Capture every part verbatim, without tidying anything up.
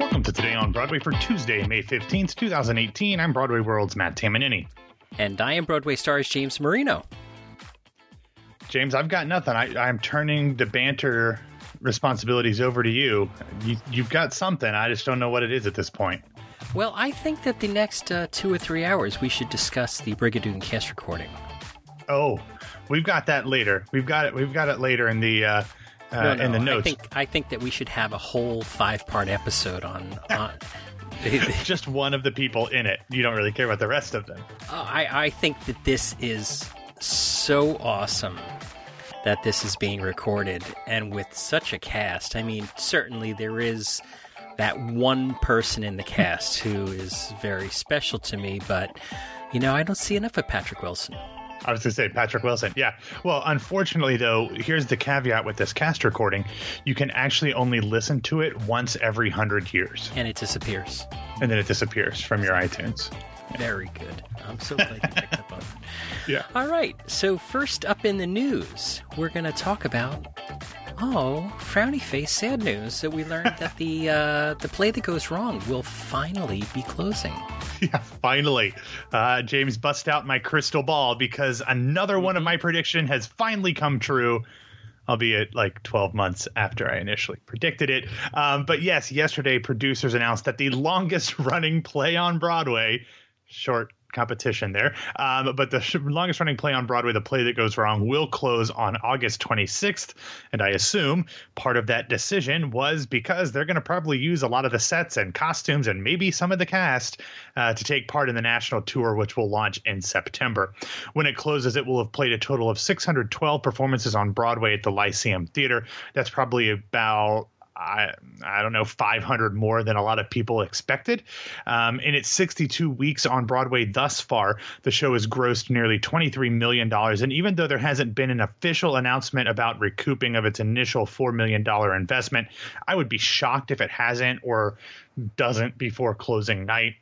Welcome to Today on Broadway for Tuesday, May fifteenth, twenty eighteen. I'm Broadway World's Matt Tamanini. And I am Broadway Star's James Marino. James, I've got nothing. I, I'm turning the banter responsibilities over to you. you. You've got something. I just don't know what it is at this point. Well, I think that the next uh, two or three hours we should discuss the Brigadoon cast recording. Oh, we've got that later. We've got it. We've got it later in the uh, uh, no, no, in the notes. I think, I think that we should have a whole five-part episode on. on just one of the people in it. You don't really care about the rest of them. Uh, I, I think that this is so awesome that this is being recorded, and with such a cast. I mean, certainly there is that one person in the cast who is very special to me, but, you know, I don't see enough of Patrick Wilson. I was going to say Patrick Wilson. Yeah. Well, unfortunately, though, here's the caveat with this cast recording. You can actually only listen to it once every hundred years. And it disappears. And then it disappears from your iTunes. Very good. I'm so glad you picked up on it. Yeah. All right. So first up in the news, we're going to talk about, oh, frowny face, sad news. So we learned that the uh, the play that goes wrong will finally be closing. Yeah, finally. Uh, James, bust out my crystal ball because another mm-hmm. one of my prediction has finally come true. Albeit like twelve months after I initially predicted it. Um, but yes, yesterday producers announced that the longest running play on Broadway, short competition there, um, but the sh- longest running play on Broadway, The Play That Goes Wrong, will close on August twenty-sixth. And I assume part of that decision was because they're going to probably use a lot of the sets and costumes and maybe some of the cast uh, to take part in the national tour, which will launch in September. When it closes, it will have played a total of six hundred twelve performances on Broadway at the Lyceum Theater. That's probably about I, I don't know, five hundred more than a lot of people expected. Um, in its sixty-two weeks on Broadway thus far, the show has grossed nearly twenty-three million dollars. And even though there hasn't been an official announcement about recouping of its initial four million dollars investment, I would be shocked if it hasn't or doesn't before closing night.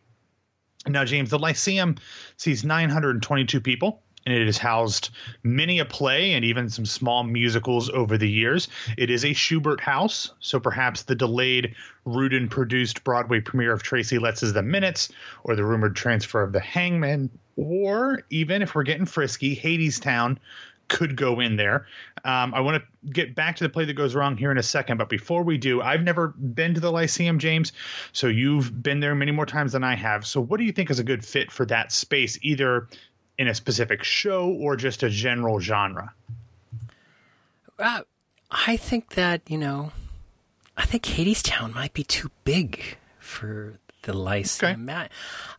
Now, James, the Lyceum sees nine hundred twenty-two people. And it has housed many a play and even some small musicals over the years. It is a Schubert house, so perhaps the delayed Rudin-produced Broadway premiere of Tracy Letts' The Minutes, or the rumored transfer of The Hangman, or even, if we're getting frisky, Hadestown could go in there. Um, I want to get back to The Play That Goes Wrong here in a second, but before we do, I've never been to the Lyceum, James, so you've been there many more times than I have. So what do you think is a good fit for that space, either in a specific show or just a general genre? Uh, I think that, you know, I think Hadestown might be too big for the Lyceum. Okay.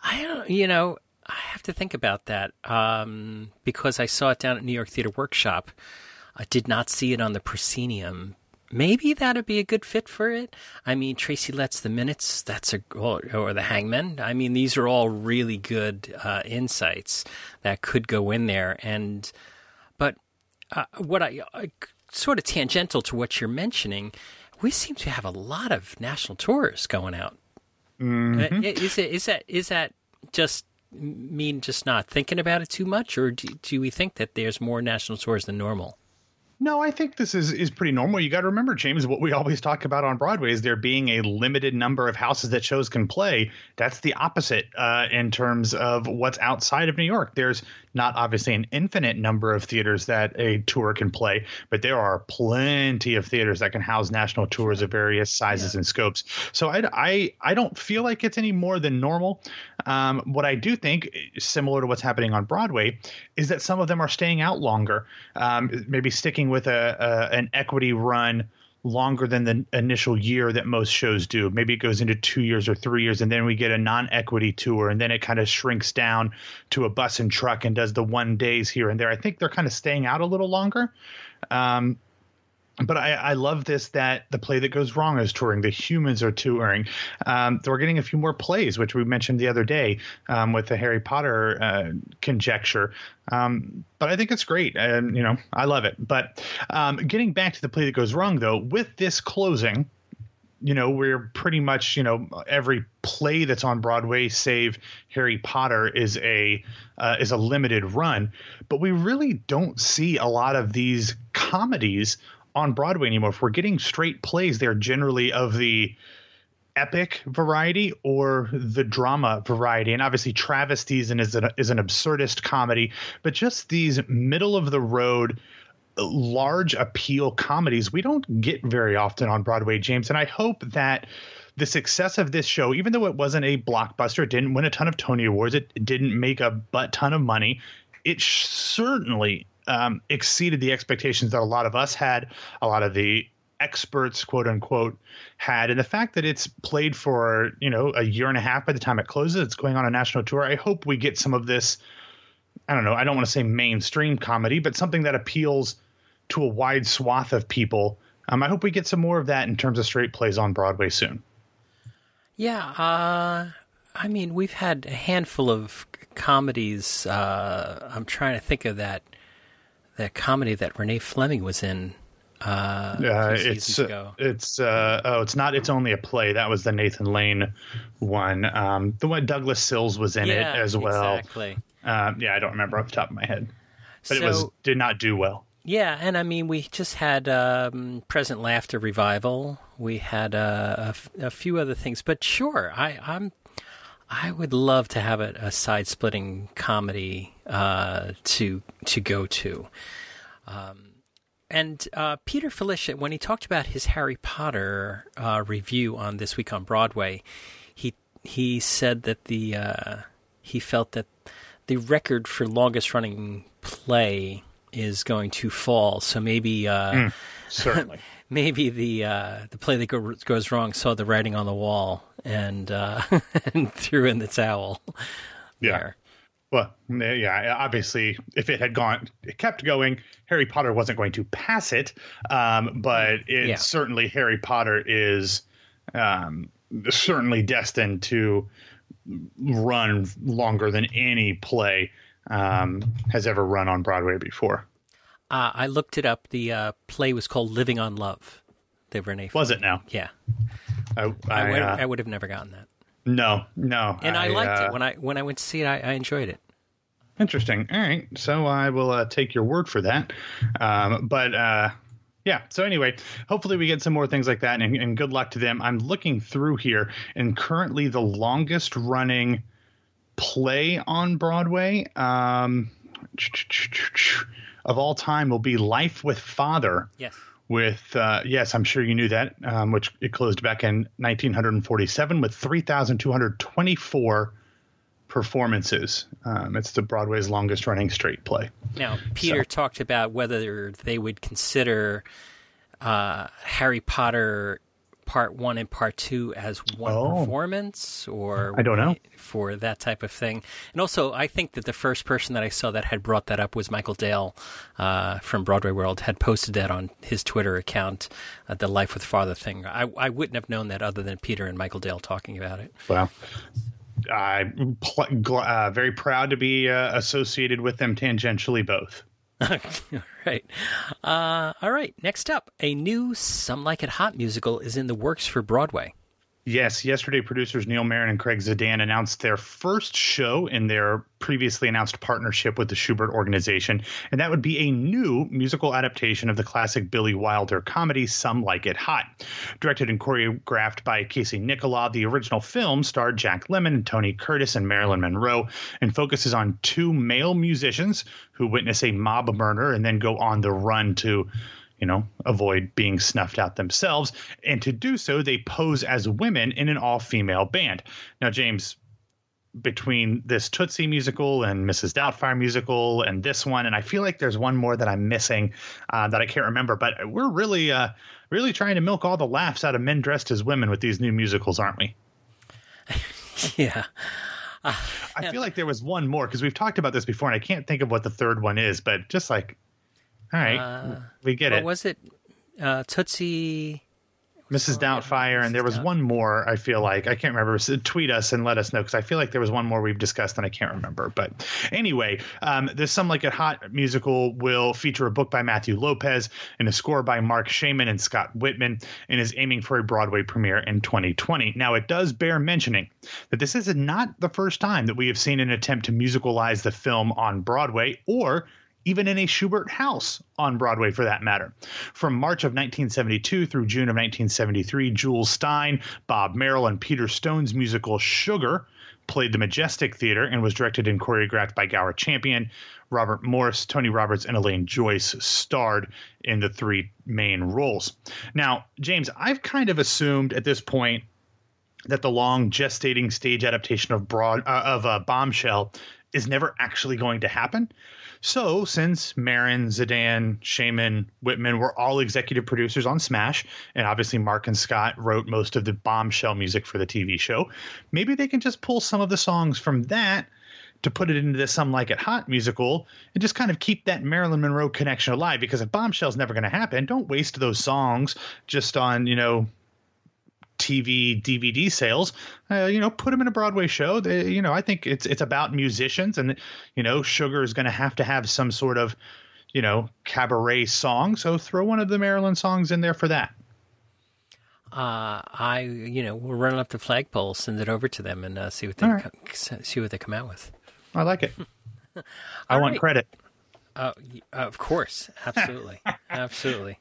I don't, you know, I have to think about that um, because I saw it down at New York Theater Workshop. I did not see it on the proscenium. Maybe that'd be a good fit for it. I mean, Tracy Letts, The Minutes, that's a or, or The Hangman. I mean, these are all really good uh, insights that could go in there. And but uh, what I uh, sort of tangential to what you're mentioning, we seem to have a lot of national tours going out. Mm-hmm. Is it is that is that just mean just not thinking about it too much, or do, do we think that there's more national tours than normal? No, I think this is, is pretty normal. You got to remember, James, what we always talk about on Broadway is there being a limited number of houses that shows can play. That's the opposite uh, in terms of what's outside of New York. There's not obviously an infinite number of theaters that a tour can play, but there are plenty of theaters that can house national tours of various sizes yeah. and scopes. So I, I, I don't feel like it's any more than normal. Um, what I do think, similar to what's happening on Broadway, is that some of them are staying out longer, um, maybe sticking with a, a an equity run longer than the initial year that most shows do. Maybe it goes into two years or three years, and then we get a non-equity tour, and then it kind of shrinks down to a bus and truck and does the one days here and there. I think they're kind of staying out a little longer. Um, but I, I love this that The Play That Goes Wrong is touring. The Humans are touring. Um, so we're getting a few more plays, which we mentioned the other day um, with the Harry Potter uh, conjecture. Um, but I think it's great. And, you know, I love it. But um, getting back to The Play That Goes Wrong, though, with this closing, you know, we're pretty much, you know, every play that's on Broadway save Harry Potter is a uh, is a limited run. But we really don't see a lot of these comedies on Broadway anymore. If we're getting straight plays, they're generally of the epic variety or the drama variety. And obviously Travesties is an, is an absurdist comedy, but just these middle of the road, large appeal comedies we don't get very often on Broadway, James. And I hope that the success of this show, even though it wasn't a blockbuster, it didn't win a ton of Tony Awards, it didn't make a butt ton of money, it certainly um, exceeded the expectations that a lot of us had, a lot of the experts, quote unquote, had. And the fact that it's played for, you know, a year and a half by the time it closes, it's going on a national tour. I hope we get some of this, I don't know, I don't want to say mainstream comedy, but something that appeals to a wide swath of people. Um, I hope we get some more of that in terms of straight plays on Broadway soon. Yeah, uh, I mean, we've had a handful of comedies. Uh, I'm trying to think of that that comedy that Renee Fleming was in uh, uh, two seasons ago. It's uh, oh, it's not. It's Only a Play. That was the Nathan Lane one. Um, the one Douglas Sills was in yeah, it as well. Exactly. Um, yeah, I don't remember off the top of my head, but so, it was did not do well. Yeah, and I mean, we just had um, Present Laughter revival. We had uh, a, f- a few other things, but sure, I, I'm, I would love to have a, a side-splitting comedy uh, to to go to. Um, and uh, Peter Felicia, when he talked about his Harry Potter uh, review on This Week on Broadway, he he said that the uh, he felt that the record for longest-running play is going to fall, so maybe uh, mm, certainly. Maybe the uh, the play that go, goes wrong saw the writing on the wall and uh, and threw in the towel. Yeah. There. Well, yeah. Obviously, if it had gone, it kept going. Harry Potter wasn't going to pass it, um, but it yeah. certainly Harry Potter is um, certainly destined to run longer than any play um, has ever run on Broadway before. Uh, I looked it up. The uh, play was called Living on Love. They were an was it now? Yeah. I I, I, would, uh, I would have never gotten that. No, no. And I, I liked uh, it. When I when I went to see it, I, I enjoyed it. Interesting. All right. So I will uh, take your word for that. Um, but uh, yeah. So anyway, hopefully we get some more things like that. And, and good luck to them. I'm looking through here. And currently the longest running play on Broadway Um, of all time will be Life with Father. Yes. With, uh, yes, I'm sure you knew that, um, which it closed back in nineteen forty-seven with three thousand two hundred twenty-four performances. Um, it's the Broadway's longest running straight play. Now, Peter so. talked about whether they would consider uh, Harry Potter Part One and Part Two as one oh. performance, or I don't know for that type of thing. And also, I think that the first person that I saw that had brought that up was Michael Dale uh, from Broadway World had posted that on his Twitter account, uh, the Life with Father thing. I, I wouldn't have known that other than Peter and Michael Dale talking about it. Wow. I'm pl- gl- uh, very proud to be uh, associated with them tangentially both. All right. Uh, all right. Next up, a new Some Like It Hot musical is in the works for Broadway. Yes. Yesterday, producers Neil Marin and Craig Zidane announced their first show in their previously announced partnership with the Schubert organization, and that would be a new musical adaptation of the classic Billy Wilder comedy Some Like It Hot. Directed and choreographed by Casey Nicola, the original film starred Jack Lemmon and Tony Curtis and Marilyn Monroe and focuses on two male musicians who witness a mob murder and then go on the run to, you know, avoid being snuffed out themselves. And to do so, they pose as women in an all-female band. Now, James, between this Tootsie musical and Missus Doubtfire musical and this one, and I feel like there's one more that I'm missing uh, that I can't remember, but we're really, uh, really trying to milk all the laughs out of men dressed as women with these new musicals, aren't we? Yeah. Uh, I feel like there was one more because we've talked about this before, and I can't think of what the third one is, but just like, all right, uh, we get it. Was it uh, Tootsie? Missus Doubtfire, and there was one more, I feel like. I can't remember. So tweet us and let us know, because I feel like there was one more we've discussed and I can't remember. But anyway, um, this Some Like It Hot musical will feature a book by Matthew Lopez and a score by Mark Shaman and Scott Whitman, and is aiming for a Broadway premiere in twenty twenty. Now, it does bear mentioning that this is not the first time that we have seen an attempt to musicalize the film on Broadway or even in a Schubert house on Broadway for that matter. From March of nineteen seventy-two through June of nineteen seventy-three, Jules Stein, Bob Merrill, and Peter Stone's musical Sugar played the Majestic Theater and was directed and choreographed by Gower Champion. Robert Morris, Tony Roberts, and Elaine Joyce starred in the three main roles. Now, James, I've kind of assumed at this point that the long gestating stage adaptation of broad uh, of uh, Bombshell is never actually going to happen. So since Marin, Zidane, Shaman, Whitman were all executive producers on Smash, and obviously Mark and Scott wrote most of the Bombshell music for the T V show, maybe they can just pull some of the songs from that to put it into this Some Like It Hot musical and just kind of keep that Marilyn Monroe connection alive. Because if Bombshell's never going to happen, don't waste those songs just on, you know, T V, D V D sales. Uh, you know, put them in a Broadway show. They, you know, I think it's it's about musicians, and, you know, Sugar is going to have to have some sort of, you know, cabaret song. So throw one of the Marilyn songs in there for that. Uh, I, you know, we'll run up the flagpole, send it over to them, and uh, see what they right. co- see what they come out with. I like it. I want right. credit. Uh, of course. Absolutely. Absolutely.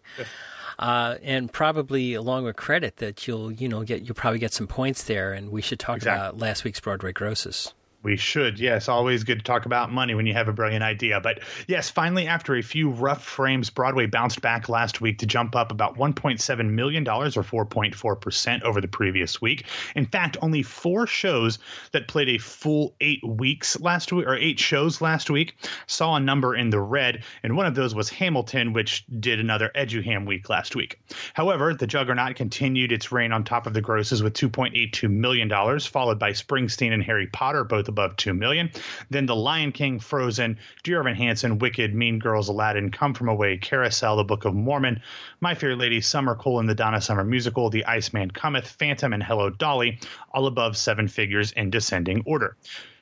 Uh, and probably along with credit that you'll, you know, get, you'll probably get some points there. And we should talk exactly. about last week's Broadway grosses. We should. Yes. Always good to talk about money when you have a brilliant idea. But yes, finally, after a few rough frames, Broadway bounced back last week to jump up about one point seven million dollars or four point four percent over the previous week. In fact, only four shows that played a full eight weeks last week or eight shows last week saw a number in the red. And one of those was Hamilton, which did another EduHam week last week. However, the juggernaut continued its reign on top of the grosses with two point eight two million dollars, followed by Springsteen and Harry Potter, both above two million dollars. Then The Lion King, Frozen, Dear Evan Hansen, Wicked, Mean Girls, Aladdin, Come From Away, Carousel, The Book of Mormon, My Fair Lady, Summer, Cole and the Donna Summer Musical, The Iceman Cometh, Phantom, and Hello Dolly, all above seven figures in descending order.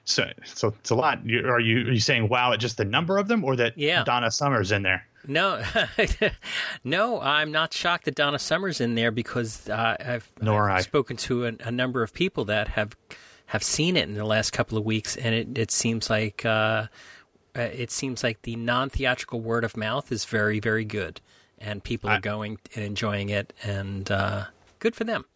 So, so it's a lot. Are you, are you saying, wow, at just the number of them, or that yeah. Donna Summer's in there? No, no, I'm not shocked that Donna Summer's in there because uh, I've, Nor I've I. spoken to a, a number of people that have have seen it in the last couple of weeks, and it, it seems like uh, it seems like the non-theatrical word of mouth is very, very good, and people I, are going and enjoying it, and uh, good for them.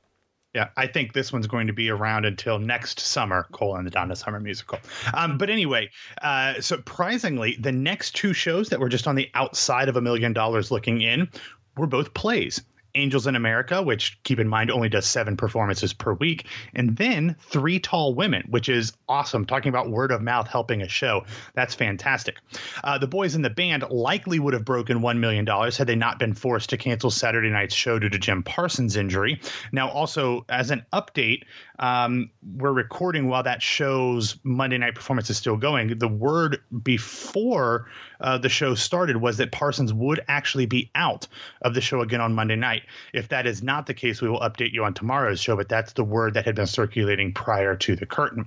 Yeah, I think this one's going to be around until next summer, Cole and the Donna Summer Musical. Um, but anyway, uh, surprisingly, the next two shows that were just on the outside of a million dollars looking in were both plays. Angels in America, which, keep in mind, only does seven performances per week, and then Three Tall Women, which is awesome. Talking about word of mouth helping a show. That's fantastic. Uh, the Boys in the Band likely would have broken one million dollars had they not been forced to cancel Saturday night's show due to Jim Parsons' injury. Now, also, as an update, um, we're recording while that show's Monday night performance is still going. The word before uh, the show started was that Parsons would actually be out of the show again on Monday night. If that is not the case, we will update you on tomorrow's show, but that's the word that had been circulating prior to the curtain.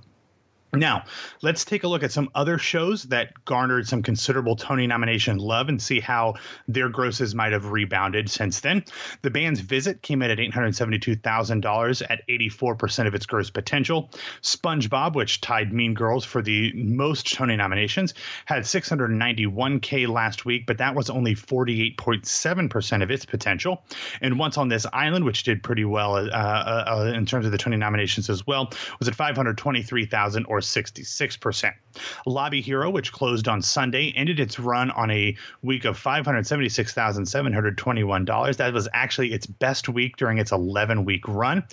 Now, let's take a look at some other shows that garnered some considerable Tony nomination love and see how their grosses might have rebounded since then. The Band's Visit came in at eight hundred seventy-two thousand dollars at eighty-four percent of its gross potential. SpongeBob, which tied Mean Girls for the most Tony nominations, had six hundred ninety-one thousand dollars last week, but that was only forty-eight point seven percent of its potential. And Once on This Island, which did pretty well uh, uh, in terms of the Tony nominations as well, was at five hundred twenty-three thousand dollars or sixty-six percent. Lobby Hero, which closed on Sunday, ended its run on a week of five hundred seventy-six thousand seven hundred twenty-one dollars. That was actually its best week during its eleven-week run.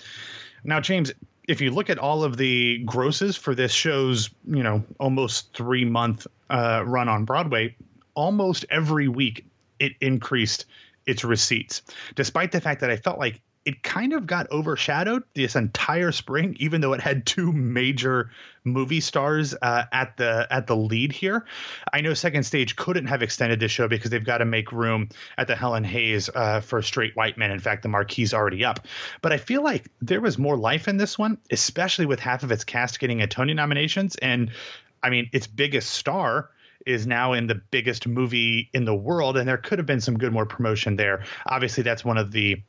Now, James, if you look at all of the grosses for this show's, you know, almost three-month uh, run on Broadway, almost every week it increased its receipts, despite the fact that I felt like it kind of got overshadowed this entire spring, even though it had two major movie stars uh, at the at the lead here. I know Second Stage couldn't have extended this show because they've got to make room at the Helen Hayes uh, for Straight White Men. In fact, the marquee's already up. But I feel like there was more life in this one, especially with half of its cast getting a Tony nominations. And, I mean, its biggest star is now in the biggest movie in the world, and there could have been some good more promotion there. Obviously, that's one of the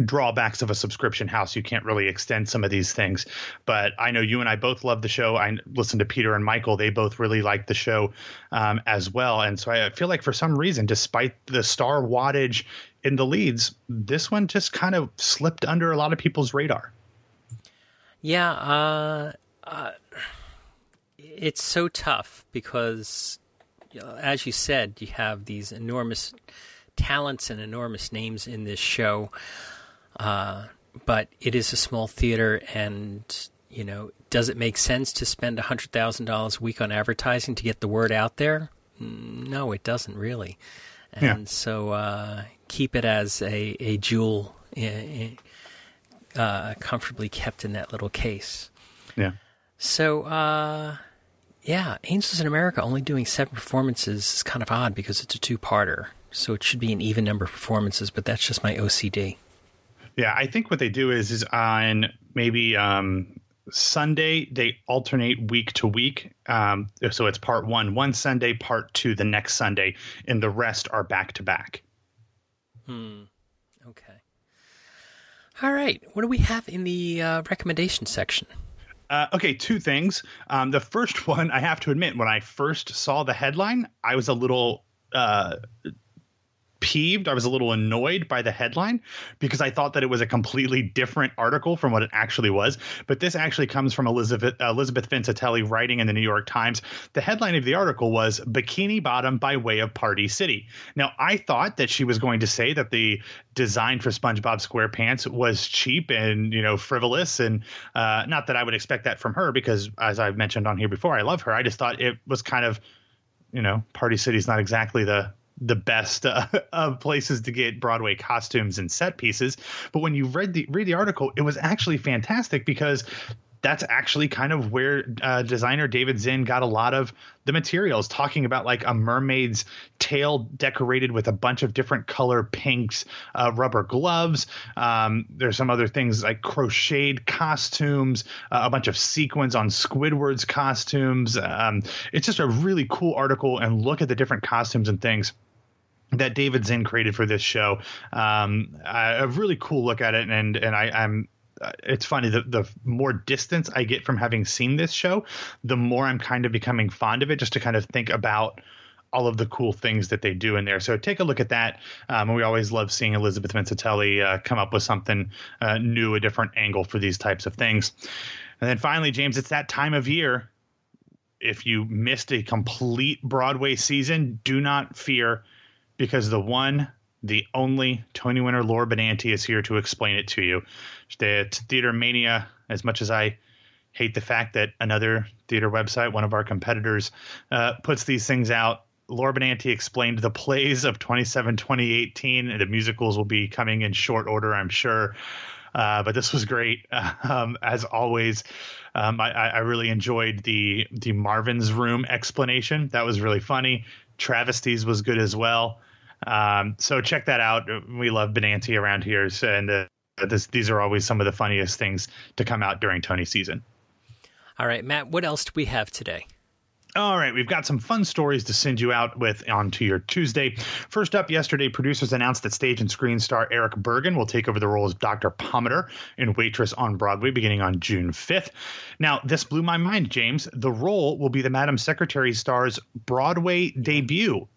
drawbacks of a subscription house. You can't really extend some of these things, but I know you and I both love the show. I listened to Peter and Michael. They both really liked the show um, as well. And so I feel like for some reason, despite the star wattage in the leads, this one just kind of slipped under a lot of people's radar. Yeah. Uh, uh, it's so tough because, you know, as you said, you have these enormous talents and enormous names in this show. Uh, but it is a small theater, and, you know, does it make sense to spend one hundred thousand dollars a week on advertising to get the word out there? No, it doesn't really. And yeah. so uh, keep it as a, a jewel uh, comfortably kept in that little case. Yeah. So, uh, yeah, Angels in America only doing seven performances is kind of odd because it's a two-parter. So it should be an even number of performances, but that's just my O C D. Yeah, I think what they do is is on maybe um, Sunday, they alternate week to week. Um, so it's part one, one Sunday, part two, the next Sunday, and the rest are back to back. Hmm. Okay. All right. What do we have in the uh, recommendation section? Uh, okay, two things. Um, the first one, I have to admit, when I first saw the headline, I was a little uh, peeved. I was a little annoyed by the headline because I thought that it was a completely different article from what it actually was. But this actually comes from Elizabeth Elizabeth Vincitelli writing in the New York Times. The headline of the article was Bikini Bottom by Way of Party City. Now, I thought that she was going to say that the design for SpongeBob SquarePants was cheap and, you know, frivolous. And uh, not that I would expect that from her, because as I've mentioned on here before, I love her. I just thought it was kind of, you know, Party City is not exactly the the best uh, of places to get Broadway costumes and set pieces. But when you read the read the article, it was actually fantastic because that's actually kind of where uh, designer David Zinn got a lot of the materials, talking about like a mermaid's tail decorated with a bunch of different color pinks, uh, rubber gloves. Um, there's some other things like crocheted costumes, uh, a bunch of sequins on Squidward's costumes. Um, it's just a really cool article, and look at the different costumes and things that David Zinn created for this show. Um, a really cool look at it. And, and I, I'm, It's funny, the, the more distance I get from having seen this show, the more I'm kind of becoming fond of it, just to kind of think about all of the cool things that they do in there. So take a look at that. Um, and we always love seeing Elizabeth Vincitelli uh, come up with something uh, new, a different angle for these types of things. And then finally, James, it's that time of year. If you missed a complete Broadway season, do not fear, because the one – the only Tony winner, Laura Benanti, is here to explain it to you. That Theater Mania, as much as I hate the fact that another theater website, one of our competitors, uh, puts these things out, Laura Benanti explained the plays of twenty-seven twenty eighteen. The musicals will be coming in short order, I'm sure. Uh, but this was great. Um, as always, um, I, I really enjoyed the, the Marvin's Room explanation. That was really funny. Travesties was good as well. Um, so check that out. We love Benanti around here, and uh, this, these are always some of the funniest things to come out during Tony season. All right, Matt, what else do we have today? All right, we've got some fun stories to send you out with on to your Tuesday. First up, yesterday, producers announced that stage and screen star Eric Bergen will take over the role as Doctor Pomander in Waitress on Broadway beginning on June fifth. Now, this blew my mind, James. The role will be the Madam Secretary star's Broadway debut.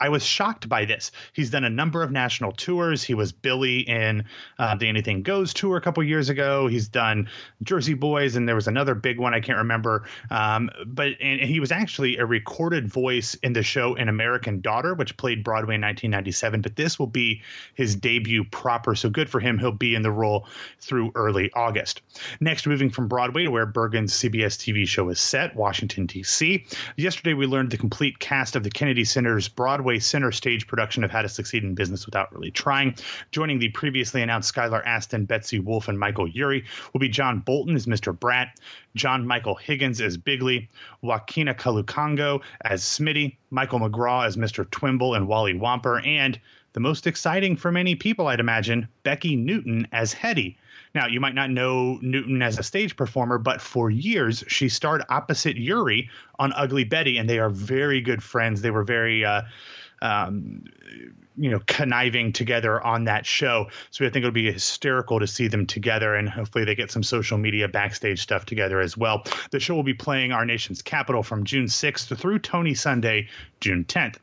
I was shocked by this. He's done a number of national tours. He was Billy in uh, the Anything Goes tour a couple years ago. He's done Jersey Boys, and there was another big one I can't remember. Um, but and, and he was actually a recorded voice in the show An American Daughter, which played Broadway in nineteen ninety-seven. But this will be his debut proper, so good for him. He'll be in the role through early August. Next, moving from Broadway to where Bergen's C B S T V show is set, Washington, D C Yesterday, we learned the complete cast of the Kennedy Center's Broadway Center Stage production of How to Succeed in Business Without Really Trying. Joining the previously announced Skylar Astin, Betsy Wolfe, and Michael Urie will be John Bolton as Mister Bratt, John Michael Higgins as Bigley, Joaquina Kalukongo as Smitty, Michael McGraw as Mister Twimble and Wally Womper, and the most exciting for many people, I'd imagine, Becky Newton as Hetty. Now, you might not know Newton as a stage performer, but for years she starred opposite Urie on Ugly Betty, and they are very good friends. They were very uh, um, you know, conniving together on that show. So I think it'll be hysterical to see them together, and hopefully they get some social media backstage stuff together as well. The show will be playing our nation's capital from June sixth through Tony Sunday, June tenth.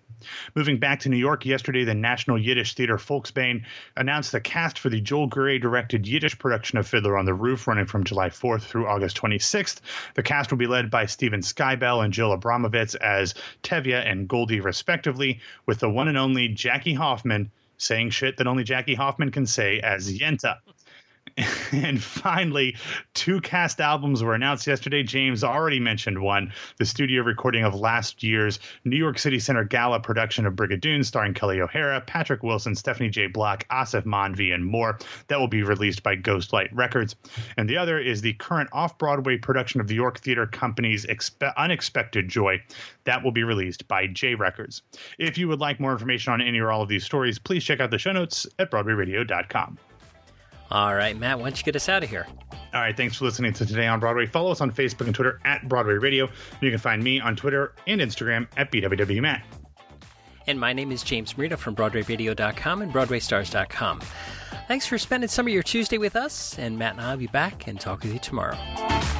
Moving back to New York yesterday, the National Yiddish Theater Folksbane announced the cast for the Joel Gray-directed Yiddish production of Fiddler on the Roof, running from July fourth through August twenty-sixth. The cast will be led by Stephen Skybell and Jill Abramovitz as Tevye and Goldie, respectively, with the one and only Jackie Hoffman saying shit that only Jackie Hoffman can say as Yenta. And finally, two cast albums were announced yesterday. James already mentioned one, the studio recording of last year's New York City Center Gala production of Brigadoon, starring Kelly O'Hara, Patrick Wilson, Stephanie J. Block, Asif Manvi, and more. That will be released by Ghostlight Records. And the other is the current off-Broadway production of the York Theater Company's Expe- Unexpected Joy. That will be released by J Records. If you would like more information on any or all of these stories, please check out the show notes at broadway radio dot com. All right, Matt, why don't you get us out of here? All right, thanks for listening to Today on Broadway. Follow us on Facebook and Twitter at Broadway Radio. You can find me on Twitter and Instagram at B W W Matt. And my name is James Marino from broadway radio dot com and broadway stars dot com. Thanks for spending some of your Tuesday with us, and Matt and I will be back and talk with you tomorrow.